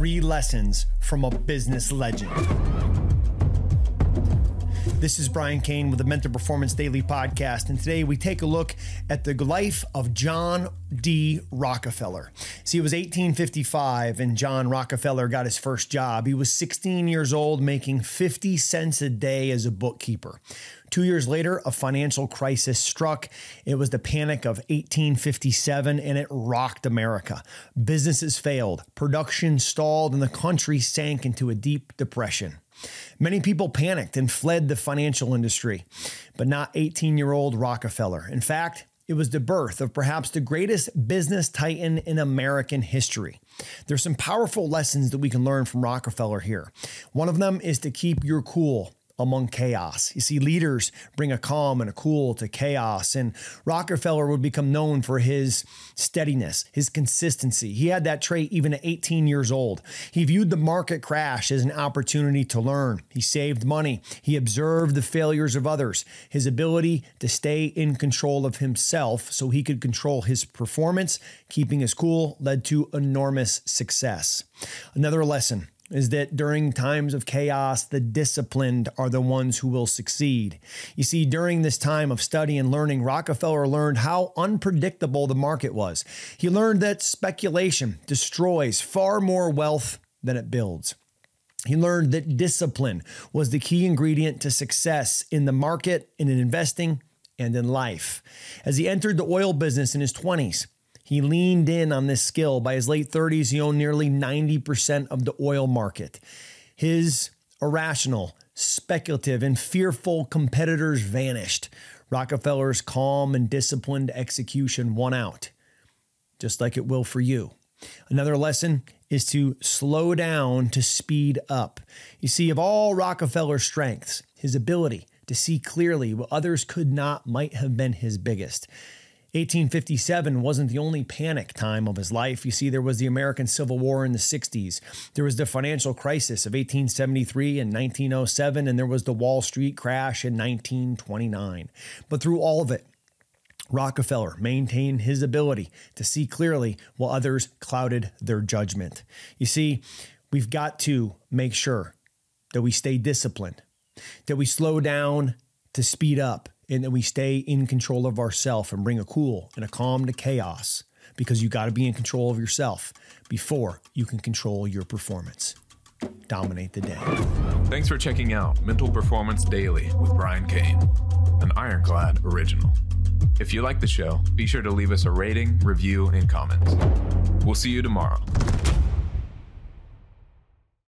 3 lessons from a business legend. This is Brian Cain with the Mentor Performance Daily Podcast, and today we take a look at the life of John D. Rockefeller. See, it was 1855 and John Rockefeller got his first job. He was 16 years old, making 50 cents a day as a bookkeeper. 2 years later, a financial crisis struck. It was the Panic of 1857, and it rocked America. Businesses failed, production stalled, and the country sank into a deep depression. Many people panicked and fled the financial industry, but not 18-year-old Rockefeller. In fact, it was the birth of perhaps the greatest business titan in American history. There's some powerful lessons that we can learn from Rockefeller here. One of them is to keep your cool among chaos. You see, leaders bring a calm and a cool to chaos, and Rockefeller would become known for his steadiness, his consistency. He had that trait even at 18 years old. He viewed the market crash as an opportunity to learn. He saved money. He observed the failures of others. His ability to stay in control of himself so he could control his performance, keeping his cool, led to enormous success. Another lesson is that during times of chaos, the disciplined are the ones who will succeed. You see, during this time of study and learning, Rockefeller learned how unpredictable the market was. He learned that speculation destroys far more wealth than it builds. He learned that discipline was the key ingredient to success in the market, in investing, and in life. As he entered the oil business in his 20s, he leaned in on this skill. By his late 30s, he owned nearly 90% of the oil market. His irrational, speculative, and fearful competitors vanished. Rockefeller's calm and disciplined execution won out, just like it will for you. Another lesson is to slow down to speed up. You see, of all Rockefeller's strengths, his ability to see clearly what others could not might have been his biggest. 1857 wasn't the only panic time of his life. You see, there was the American Civil War in the 60s. There was the financial crisis of 1873 and 1907, and there was the Wall Street crash in 1929. But through all of it, Rockefeller maintained his ability to see clearly while others clouded their judgment. You see, we've got to make sure that we stay disciplined, that we slow down to speed up, and that we stay in control of ourselves and bring a cool and a calm to chaos, because you got to be in control of yourself before you can control your performance. Dominate the day. Thanks for checking out Mental Performance Daily with Brian Cain, an Ironclad original. If you like the show, be sure to leave us a rating, review, and comments. We'll see you tomorrow.